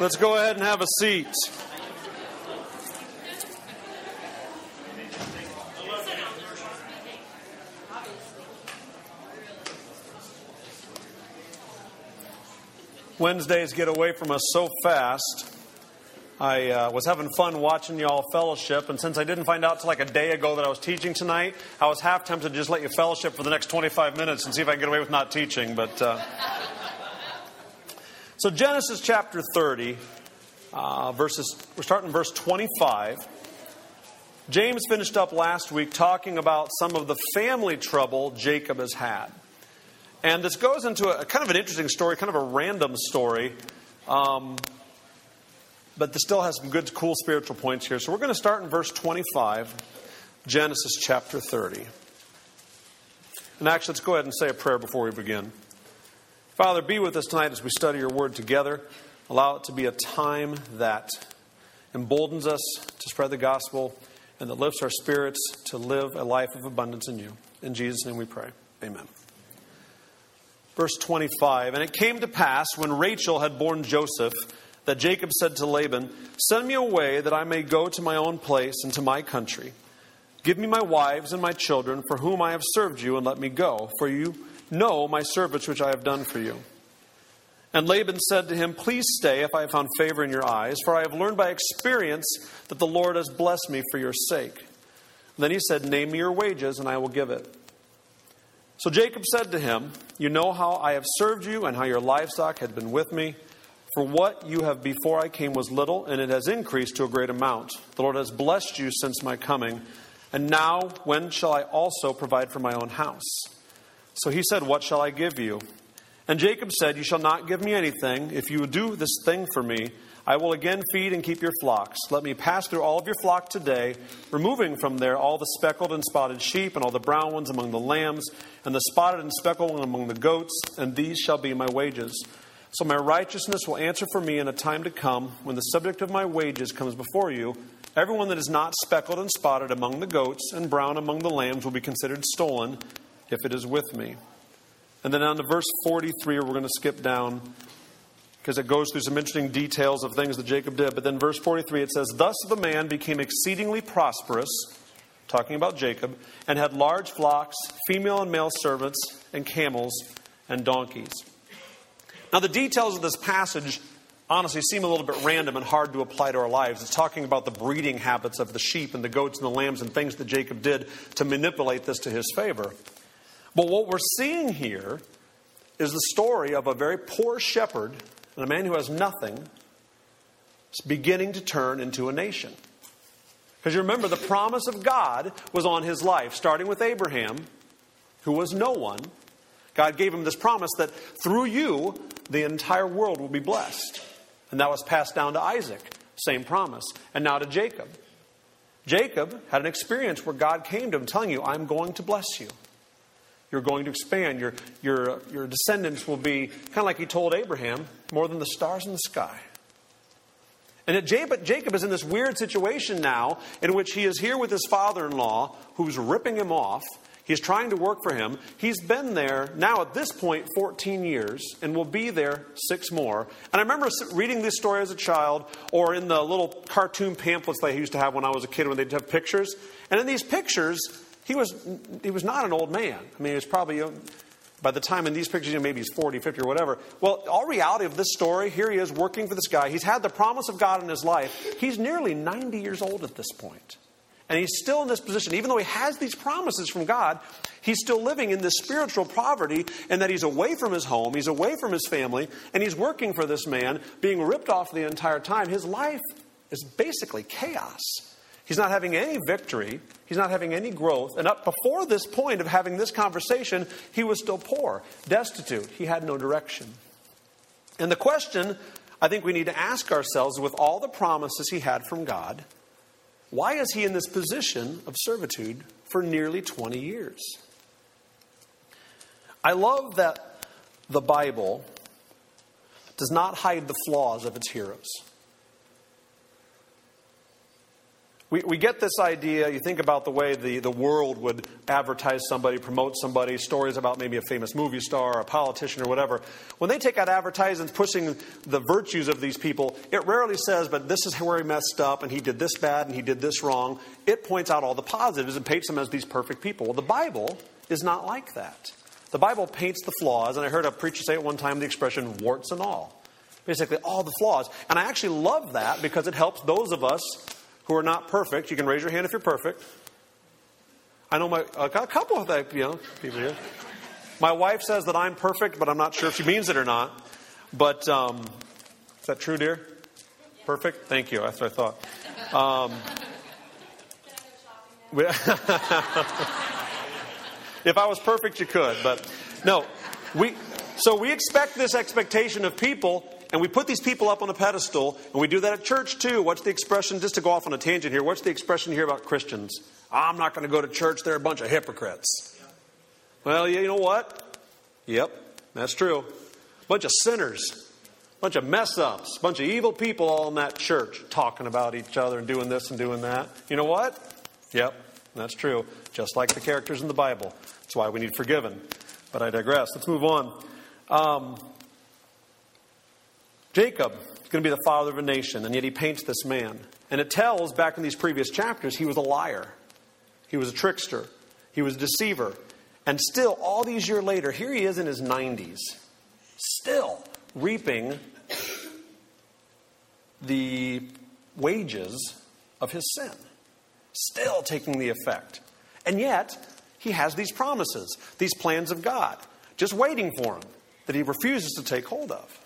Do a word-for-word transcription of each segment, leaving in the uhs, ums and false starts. Let's go ahead and have a seat. Wednesdays get away from us so fast. I uh, was having fun watching y'all fellowship, and since I didn't find out till like a day ago that I was teaching tonight, I was half tempted to just let you fellowship for the next twenty-five minutes and see if I can get away with not teaching. But uh... So Genesis chapter thirty, uh, verses. We're starting in verse twenty-five. James finished up last week talking about some of the family trouble Jacob has had. And this goes into a kind of an interesting story, kind of a random story. Um, but this still has some good, cool spiritual points here. So we're going to start in verse twenty-five, Genesis chapter thirty. And actually, let's go ahead and say a prayer before we begin. Father, be with us tonight as we study your word together. Allow it to be a time that emboldens us to spread the gospel and that lifts our spirits to live a life of abundance in you. In Jesus' name we pray. Amen. Verse twenty-five, and it came to pass when Rachel had borne Joseph that Jacob said to Laban, send me away that I may go to my own place and to my country. Give me my wives and my children for whom I have served you, and let me go, for you know my service which I have done for you. And Laban said to him, please stay if I have found favor in your eyes, for I have learned by experience that the Lord has blessed me for your sake. And then he said, name me your wages and I will give it. So Jacob said to him, you know how I have served you and how your livestock had been with me. For what you have before I came was little, and it has increased to a great amount. The Lord has blessed you since my coming. And now when shall I also provide for my own house? So he said, what shall I give you? And Jacob said, you shall not give me anything. If you do this thing for me, I will again feed and keep your flocks. Let me pass through all of your flock today, removing from there all the speckled and spotted sheep and all the brown ones among the lambs and the spotted and speckled one among the goats, and these shall be my wages. So my righteousness will answer for me in a time to come when the subject of my wages comes before you. Everyone that is not speckled and spotted among the goats and brown among the lambs will be considered stolen if it is with me. And then on to verse forty-three, we're going to skip down, because it goes through some interesting details of things that Jacob did. But then verse forty-three, it says, thus the man became exceedingly prosperous, talking about Jacob, and had large flocks, female and male servants, and camels and donkeys. Now the details of this passage honestly seem a little bit random and hard to apply to our lives. It's talking about the breeding habits of the sheep and the goats and the lambs and things that Jacob did to manipulate this to his favor. But what we're seeing here is the story of a very poor shepherd and a man who has nothing is beginning to turn into a nation. Because you remember, the promise of God was on his life, starting with Abraham, who was no one. God gave him this promise that through you, the entire world will be blessed. And that was passed down to Isaac, same promise. And now to Jacob. Jacob had an experience where God came to him telling you, I'm going to bless you. You're going to expand. Your, your, your descendants will be, kind of like he told Abraham, more than the stars in the sky. And that Jacob, Jacob is in this weird situation now in which he is here with his father-in-law who's ripping him off. He's trying to work for him. He's been there now at this point fourteen years and will be there six more. And I remember reading this story as a child, or in the little cartoon pamphlets they used to have when I was a kid when they'd have pictures. And in these pictures, He was he was not an old man. I mean, he was probably, by the time in these pictures, you know, maybe he's forty, fifty, or whatever. Well, all reality of this story, here he is working for this guy. He's had the promise of God in his life. He's nearly ninety years old at this point. And he's still in this position. Even though he has these promises from God, he's still living in this spiritual poverty, and that he's away from his home, he's away from his family, and he's working for this man, being ripped off the entire time. His life is basically chaos. He's not having any victory. He's not having any growth. And up before this point of having this conversation, he was still poor, destitute. He had no direction. And the question I think we need to ask ourselves, with all the promises he had from God, why is he in this position of servitude for nearly twenty years? I love that the Bible does not hide the flaws of its heroes. we, we get this idea, you think about the way the, the world would advertise somebody, promote somebody, stories about maybe a famous movie star, or a politician, or whatever. When they take out advertisements pushing the virtues of these people, it rarely says, but this is where he messed up, and he did this bad, and he did this wrong. It points out all the positives and paints them as these perfect people. Well, the Bible is not like that. The Bible paints the flaws, and I heard a preacher say at one time the expression, warts and all. Basically, all the flaws. And I actually love that because it helps those of us who are not perfect. You can raise your hand if you're perfect. I know my, a couple of that, you know, people here. My wife says that I'm perfect, but I'm not sure if she means it or not. But um, is that true, dear? Perfect? Thank you. That's what I thought. Um, if I was perfect, you could. But no, we... So we expect this expectation of people, and we put these people up on a pedestal, and we do that at church too. What's the expression, just to go off on a tangent here, what's the expression here about Christians? I'm not going to go to church, they're a bunch of hypocrites. Yeah. Well, you know what? Yep, that's true. Bunch of sinners, bunch of mess-ups, bunch of evil people all in that church, talking about each other and doing this and doing that. You know what? Yep, that's true. Just like the characters in the Bible. That's why we need forgiven. But I digress. Let's move on. Um, Jacob is going to be the father of a nation, and yet he paints this man. And it tells, back in these previous chapters, he was a liar. He was a trickster. He was a deceiver. And still, all these years later, here he is in his nineties, still reaping the wages of his sin, still taking the effect. And yet, he has these promises, these plans of God, just waiting for him, that he refuses to take hold of.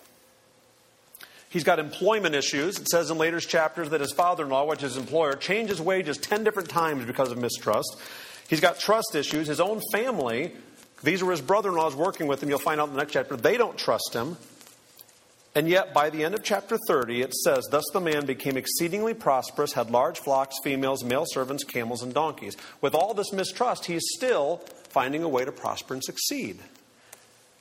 He's got employment issues. It says in later chapters that his father-in-law, which is his employer, changes wages ten different times because of mistrust. He's got trust issues. His own family, these are his brother-in-laws working with him. You'll find out in the next chapter, they don't trust him. And yet, by the end of chapter thirty, it says, thus the man became exceedingly prosperous, had large flocks, females, male servants, camels, and donkeys. With all this mistrust, he's still finding a way to prosper and succeed.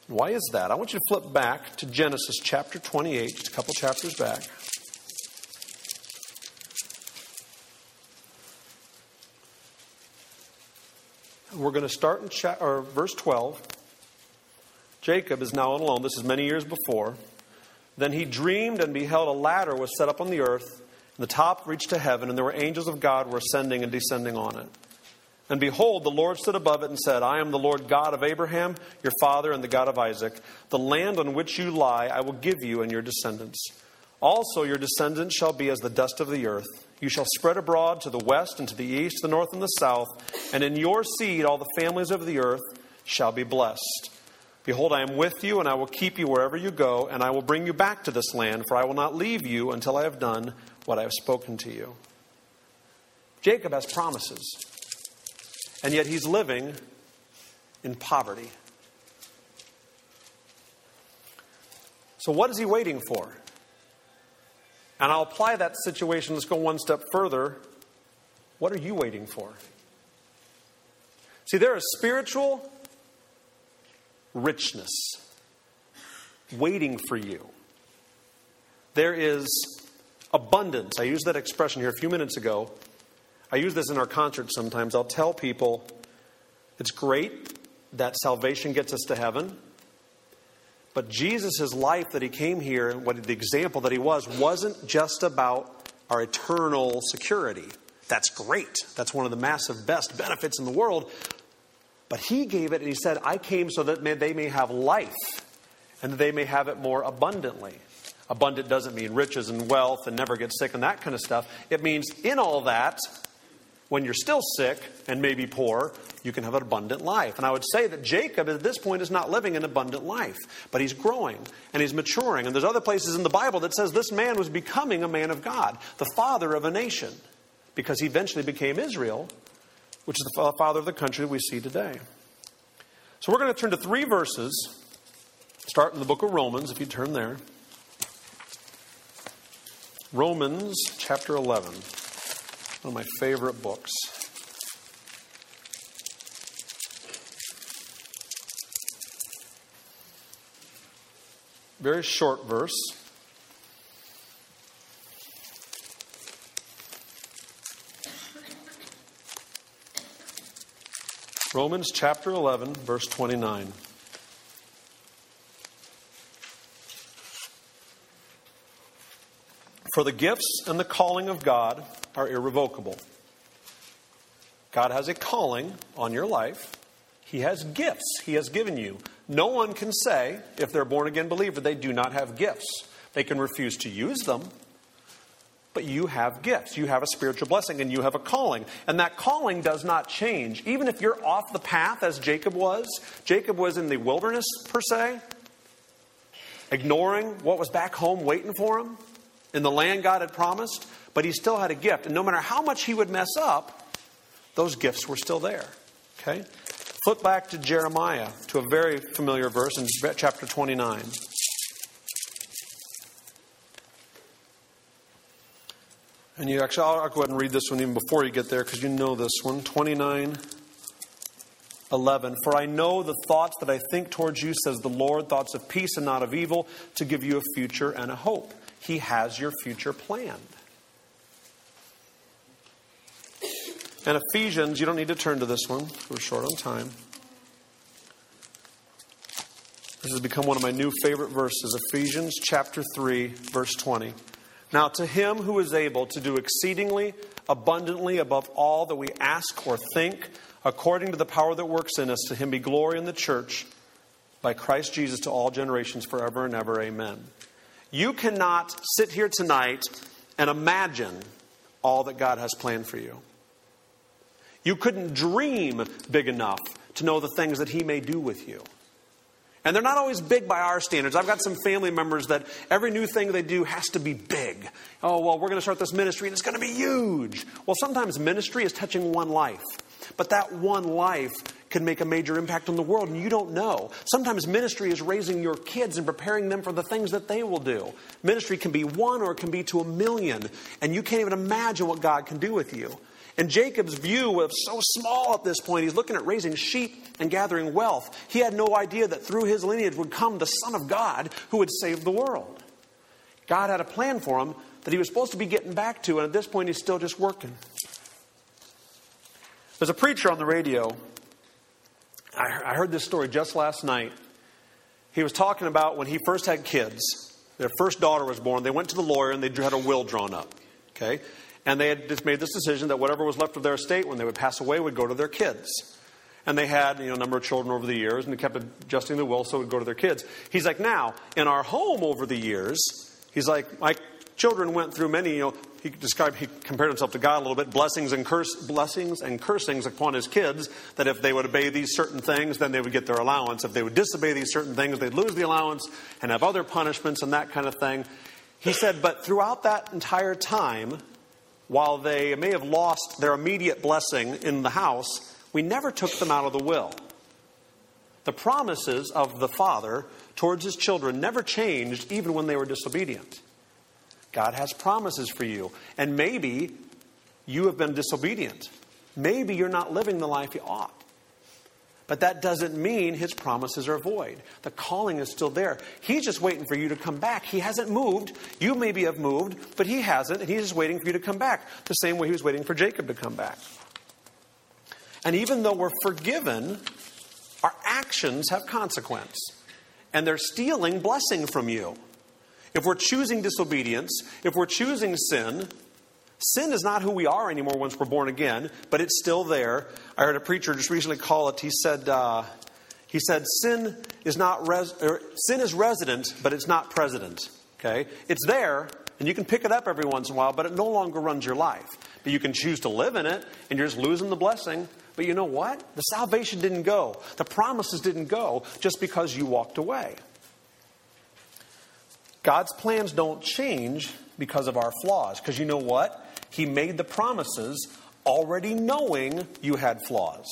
Why is that? I want you to flip back to Genesis chapter twenty-eight, just a couple chapters back. And we're going to start in cha- or verse twelve. Jacob is now alone. This is many years before. Then he dreamed and beheld a ladder was set up on the earth, and the top reached to heaven, and there were angels of God were ascending and descending on it. And behold, the Lord stood above it and said, I am the Lord God of Abraham, your father, and the God of Isaac. The land on which you lie I will give you and your descendants. Also your descendants shall be as the dust of the earth. You shall spread abroad to the west and to the east, the north and the south. And in your seed all the families of the earth shall be blessed. Behold, I am with you, and I will keep you wherever you go, and I will bring you back to this land, for I will not leave you until I have done what I have spoken to you. Jacob has promises. And yet he's living in poverty. So what is he waiting for? And I'll apply that situation. Let's go one step further. What are you waiting for? See, there is spiritual richness waiting for you. There is abundance. I used that expression here a few minutes ago. I use this in our concerts sometimes. I'll tell people, it's great that salvation gets us to heaven, but Jesus' life that he came here, and what the example that he was, wasn't just about our eternal security. That's great. That's one of the massive best benefits in the world. But he gave it, and he said, I came so that may, they may have life, and that they may have it more abundantly. Abundant doesn't mean riches and wealth and never get sick and that kind of stuff. It means in all that, when you're still sick and maybe poor, you can have an abundant life. And I would say that Jacob at this point is not living an abundant life, but he's growing and he's maturing. And there's other places in the Bible that says this man was becoming a man of God, the father of a nation, because he eventually became Israel, which is the father of the country that we see today. So we're going to turn to three verses, start in the book of Romans, if you turn there. Romans chapter eleven. One of my favorite books. Very short verse. Romans chapter eleven, verse twenty-nine. For the gifts and the calling of God are irrevocable. God has a calling on your life. He has gifts He has given you. No one can say, if they're a born-again believer, they do not have gifts. They can refuse to use them. But you have gifts. You have a spiritual blessing, and you have a calling. And that calling does not change. Even if you're off the path, as Jacob was, Jacob was in the wilderness, per se, ignoring what was back home waiting for him in the land God had promised, but he still had a gift. And no matter how much he would mess up, those gifts were still there. Okay? Flip back to Jeremiah, to a very familiar verse in chapter twenty-nine. And you actually, I'll go ahead and read this one even before you get there, because you know this one. twenty-nine eleven. For I know the thoughts that I think towards you, says the Lord, thoughts of peace and not of evil, to give you a future and a hope. He has your future planned. And Ephesians, you don't need to turn to this one. We're short on time. This has become one of my new favorite verses. Ephesians chapter three, verse twenty. Now to Him who is able to do exceedingly abundantly above all that we ask or think, according to the power that works in us, to Him be glory in the church by Christ Jesus to all generations forever and ever. Amen. You cannot sit here tonight and imagine all that God has planned for you. You couldn't dream big enough to know the things that He may do with you. And they're not always big by our standards. I've got some family members that every new thing they do has to be big. Oh, well, we're going to start this ministry and it's going to be huge. Well, sometimes ministry is touching one life. But that one life can make a major impact on the world, and you don't know. Sometimes ministry is raising your kids and preparing them for the things that they will do. Ministry can be one or it can be to a million, and you can't even imagine what God can do with you. And Jacob's view was so small at this point. He's looking at raising sheep and gathering wealth. He had no idea that through his lineage would come the Son of God who would save the world. God had a plan for him that he was supposed to be getting back to, and at this point he's still just working. There's a preacher on the radio. I heard this story just last night. He was talking about when he first had kids. Their first daughter was born. They went to the lawyer and they had a will drawn up. Okay? And they had just made this decision that whatever was left of their estate when they would pass away would go to their kids. And they had, you know, a number of children over the years, and they kept adjusting the will so it would go to their kids. He's like, now, in our home over the years, he's like, my children went through many, you know, he described, he compared himself to God a little bit, blessings and curse, blessings and cursings upon his kids, that if they would obey these certain things, then they would get their allowance. If they would disobey these certain things, they'd lose the allowance and have other punishments and that kind of thing. He said, but throughout that entire time, while they may have lost their immediate blessing in the house, we never took them out of the will. The promises of the father towards his children never changed, even when they were disobedient. God has promises for you. And maybe you have been disobedient. Maybe you're not living the life you ought. But that doesn't mean His promises are void. The calling is still there. He's just waiting for you to come back. He hasn't moved. You maybe have moved, but He hasn't. And He's just waiting for you to come back. The same way He was waiting for Jacob to come back. And even though we're forgiven, our actions have consequence. And they're stealing blessing from you. If we're choosing disobedience, if we're choosing sin, sin is not who we are anymore once we're born again, but it's still there. I heard a preacher just recently call it. He said, uh, "He said sin is not res- er, sin is resident, but it's not president. Okay, it's there, and you can pick it up every once in a while, but it no longer runs your life. But you can choose to live in it, and you're just losing the blessing. But you know what? The salvation didn't go. The promises didn't go just because you walked away." God's plans don't change because of our flaws. Because you know what? He made the promises already knowing you had flaws.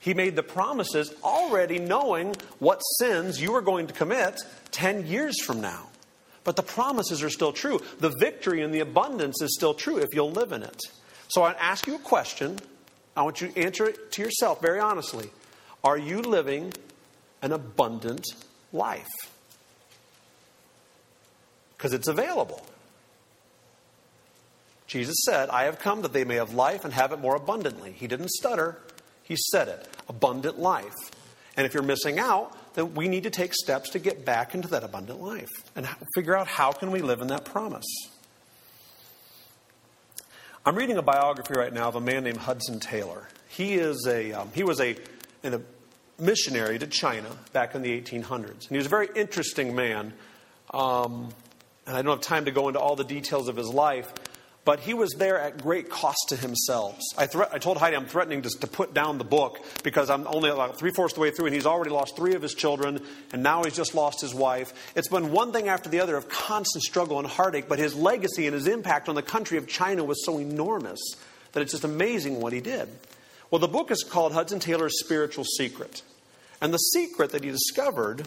He made the promises already knowing what sins you were going to commit ten years from now. But the promises are still true. The victory and the abundance is still true if you'll live in it. So I ask you a question. I want you to answer it to yourself very honestly. Are you living an abundant life? Because it's available. Jesus said, I have come that they may have life and have it more abundantly. He didn't stutter. He said it, abundant life. And if you're missing out, then we need to take steps to get back into that abundant life and figure out how can we live in that promise. I'm reading a biography right now of a man named Hudson Taylor. He is a um, he was a, an, a missionary to China back in the eighteen hundreds. And he was a very interesting man. Um, and I don't have time to go into all the details of his life, but he was there at great cost to himself. I, thre- I told Heidi I'm threatening to, to put down the book because I'm only about three-fourths the way through, and he's already lost three of his children, and now he's just lost his wife. It's been one thing after the other of constant struggle and heartache, but his legacy and his impact on the country of China was so enormous that it's just amazing what he did. Well, the book is called Hudson Taylor's Spiritual Secret. And the secret that he discovered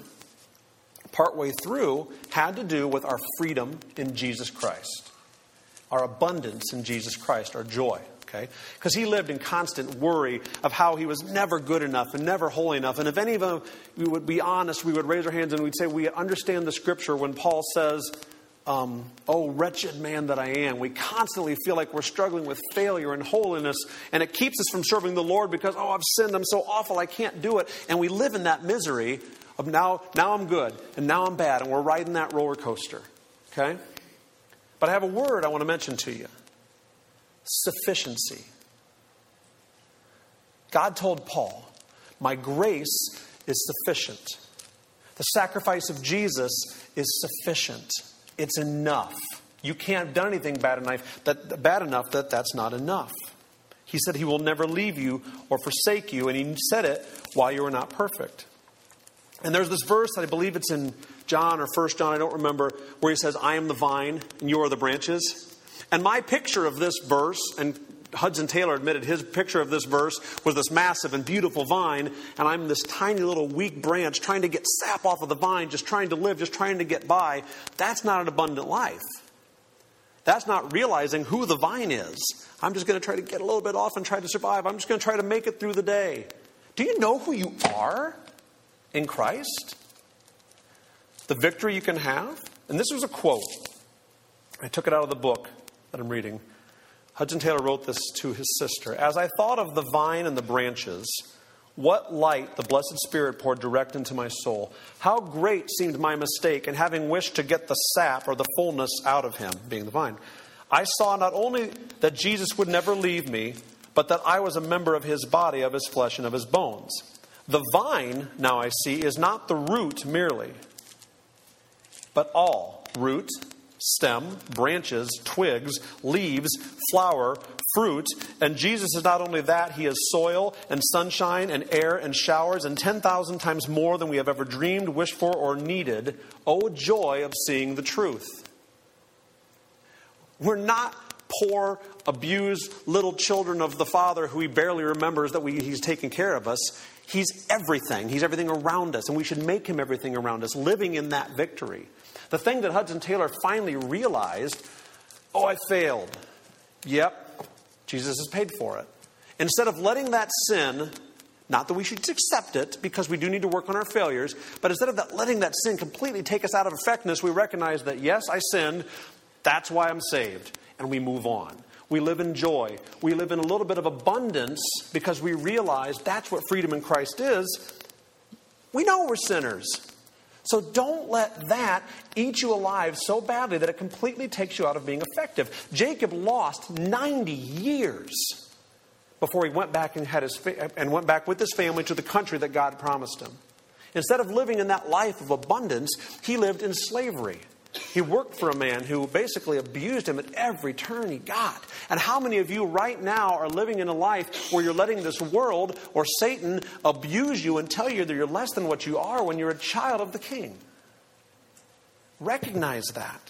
partway through had to do with our freedom in Jesus Christ, our abundance in Jesus Christ, our joy, okay? Because he lived in constant worry of how he was never good enough and never holy enough. And if any of them, we would be honest, we would raise our hands and we'd say we understand the scripture when Paul says, Um, oh, wretched man that I am. We constantly feel like we're struggling with failure and holiness, and it keeps us from serving the Lord because, oh, I've sinned. I'm so awful. I can't do it. And we live in that misery of now, now I'm good, and now I'm bad, and we're riding that roller coaster, okay? But I have a word I want to mention to you. Sufficiency. God told Paul, my grace is sufficient. The sacrifice of Jesus is sufficient. It's enough. You can't have done anything bad enough that, bad enough that that's not enough. He said he will never leave you or forsake you. And he said it while you were not perfect. And there's this verse, I believe it's in John or First John, I don't remember, where he says, I am the vine and you are the branches. And my picture of this verse, and Hudson Taylor admitted his picture of this verse was this massive and beautiful vine, and I'm this tiny little weak branch trying to get sap off of the vine, just trying to live, just trying to get by. That's not an abundant life. That's not realizing who the vine is. I'm just going to try to get a little bit off and try to survive. I'm just going to try to make it through the day. Do you know who you are in Christ? The victory you can have? And this was a quote. I took it out of the book that I'm reading. Hudson Taylor wrote this to his sister. As I thought of the vine and the branches, what light the Blessed Spirit poured direct into my soul. How great seemed my mistake in having wished to get the sap or the fullness out of him, being the vine. I saw not only that Jesus would never leave me, but that I was a member of his body, of his flesh, and of his bones. The vine, now I see, is not the root merely, but all root, stem, branches, twigs, leaves, flower, fruit. And Jesus is not only that, he is soil and sunshine and air and showers and ten thousand times more than we have ever dreamed, wished for, or needed. Oh, joy of seeing the truth. We're not poor, abused little children of the Father who he barely remembers that we, he's taking care of us. He's everything. He's everything around us, and we should make him everything around us, living in that victory. The thing that Hudson Taylor finally realized, oh, I failed. Yep, Jesus has paid for it. Instead of letting that sin, not that we should accept it, because we do need to work on our failures, but instead of that letting that sin completely take us out of effectiveness, we recognize that, yes, I sinned, that's why I'm saved, and we move on. We live in joy. We live in a little bit of abundance because we realize that's what freedom in Christ is. We know we're sinners. So don't let that eat you alive so badly that it completely takes you out of being effective. Jacob lost ninety years before he went back and had his fa- and went back with his family to the country that God promised him. Instead of living in that life of abundance, he lived in slavery. He worked for a man who basically abused him at every turn he got. And how many of you right now are living in a life where you're letting this world or Satan abuse you and tell you that you're less than what you are when you're a child of the King? Recognize that.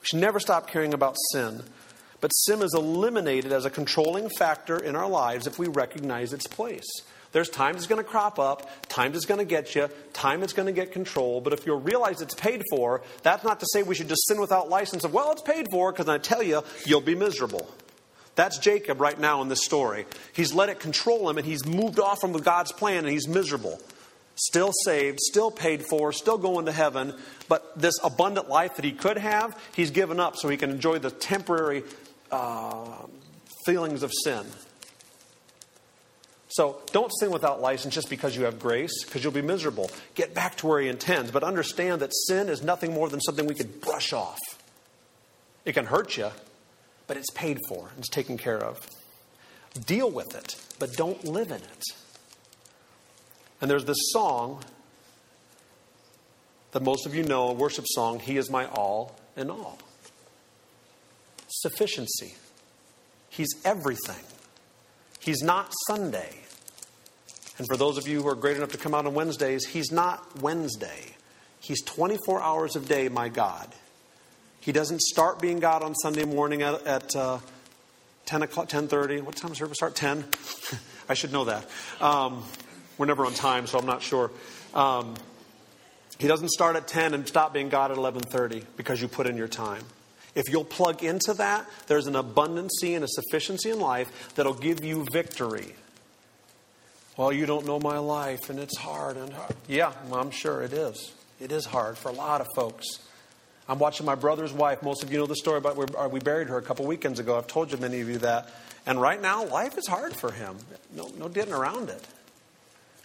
We should never stop caring about sin. But sin is eliminated as a controlling factor in our lives if we recognize its place. There's times it's going to crop up, times it's going to get you, time it's going to get control. But if you'll realize it's paid for, that's not to say we should just sin without license of, well, it's paid for, because I tell you, you'll be miserable. That's Jacob right now in this story. He's let it control him, and he's moved off from God's plan, and he's miserable. Still saved, still paid for, still going to heaven. But this abundant life that he could have, he's given up so he can enjoy the temporary uh, feelings of sin. So don't sin without license just because you have grace, because you'll be miserable. Get back to where he intends, but understand that sin is nothing more than something we could brush off. It can hurt you, but it's paid for. It's taken care of. Deal with it, but don't live in it. And there's this song that most of you know, a worship song, He is my all in all. Sufficiency. He's everything. He's not Sunday. And for those of you who are great enough to come out on Wednesdays, He's not Wednesday. He's twenty-four hours a day, my God. He doesn't start being God on Sunday morning at, at uh, ten o'clock, ten thirty. What time does service start? ten. I should know that. Um, we're never on time, so I'm not sure. Um, he doesn't start at ten and stop being God at eleven thirty because you put in your time. If you'll plug into that, there's an abundancy and a sufficiency in life that'll give you victory. Well, you don't know my life, and it's hard. And hard. Yeah, well, I'm sure it is. It is hard for a lot of folks. I'm watching my brother's wife. Most of you know the story about where we buried her a couple weekends ago. I've told you, many of you, that. And right now, life is hard for him. No, no getting around it.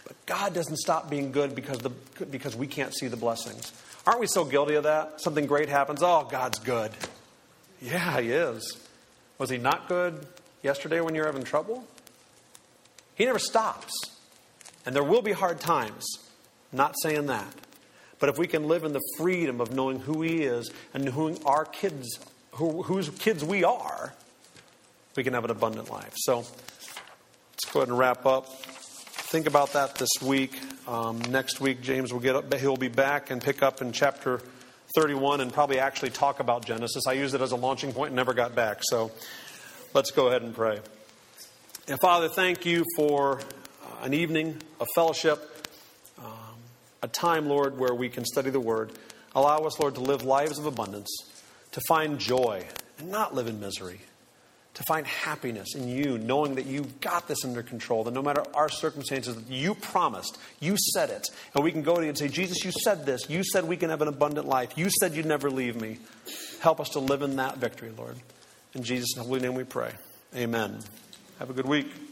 But God doesn't stop being good because the because we can't see the blessings. Aren't we so guilty of that? Something great happens. Oh, God's good. Yeah, He is. Was He not good yesterday when you were having trouble? He never stops. And there will be hard times. I'm not saying that. But if we can live in the freedom of knowing who He is and who our kids, who, whose kids we are, we can have an abundant life. So let's go ahead and wrap up. Think about that this week. Um, next week, James will get up. He'll be back and pick up in chapter thirty-one and probably actually talk about Genesis. I used it as a launching point and never got back. So let's go ahead and pray. And Father, thank you for an evening of fellowship, um, a time, Lord, where we can study the Word. Allow us, Lord, to live lives of abundance, to find joy and not live in misery, to find happiness in you, knowing that you've got this under control, that no matter our circumstances, you promised, you said it. And we can go to you and say, Jesus, you said this. You said we can have an abundant life. You said you'd never leave me. Help us to live in that victory, Lord. In Jesus' holy name we pray. Amen. Have a good week.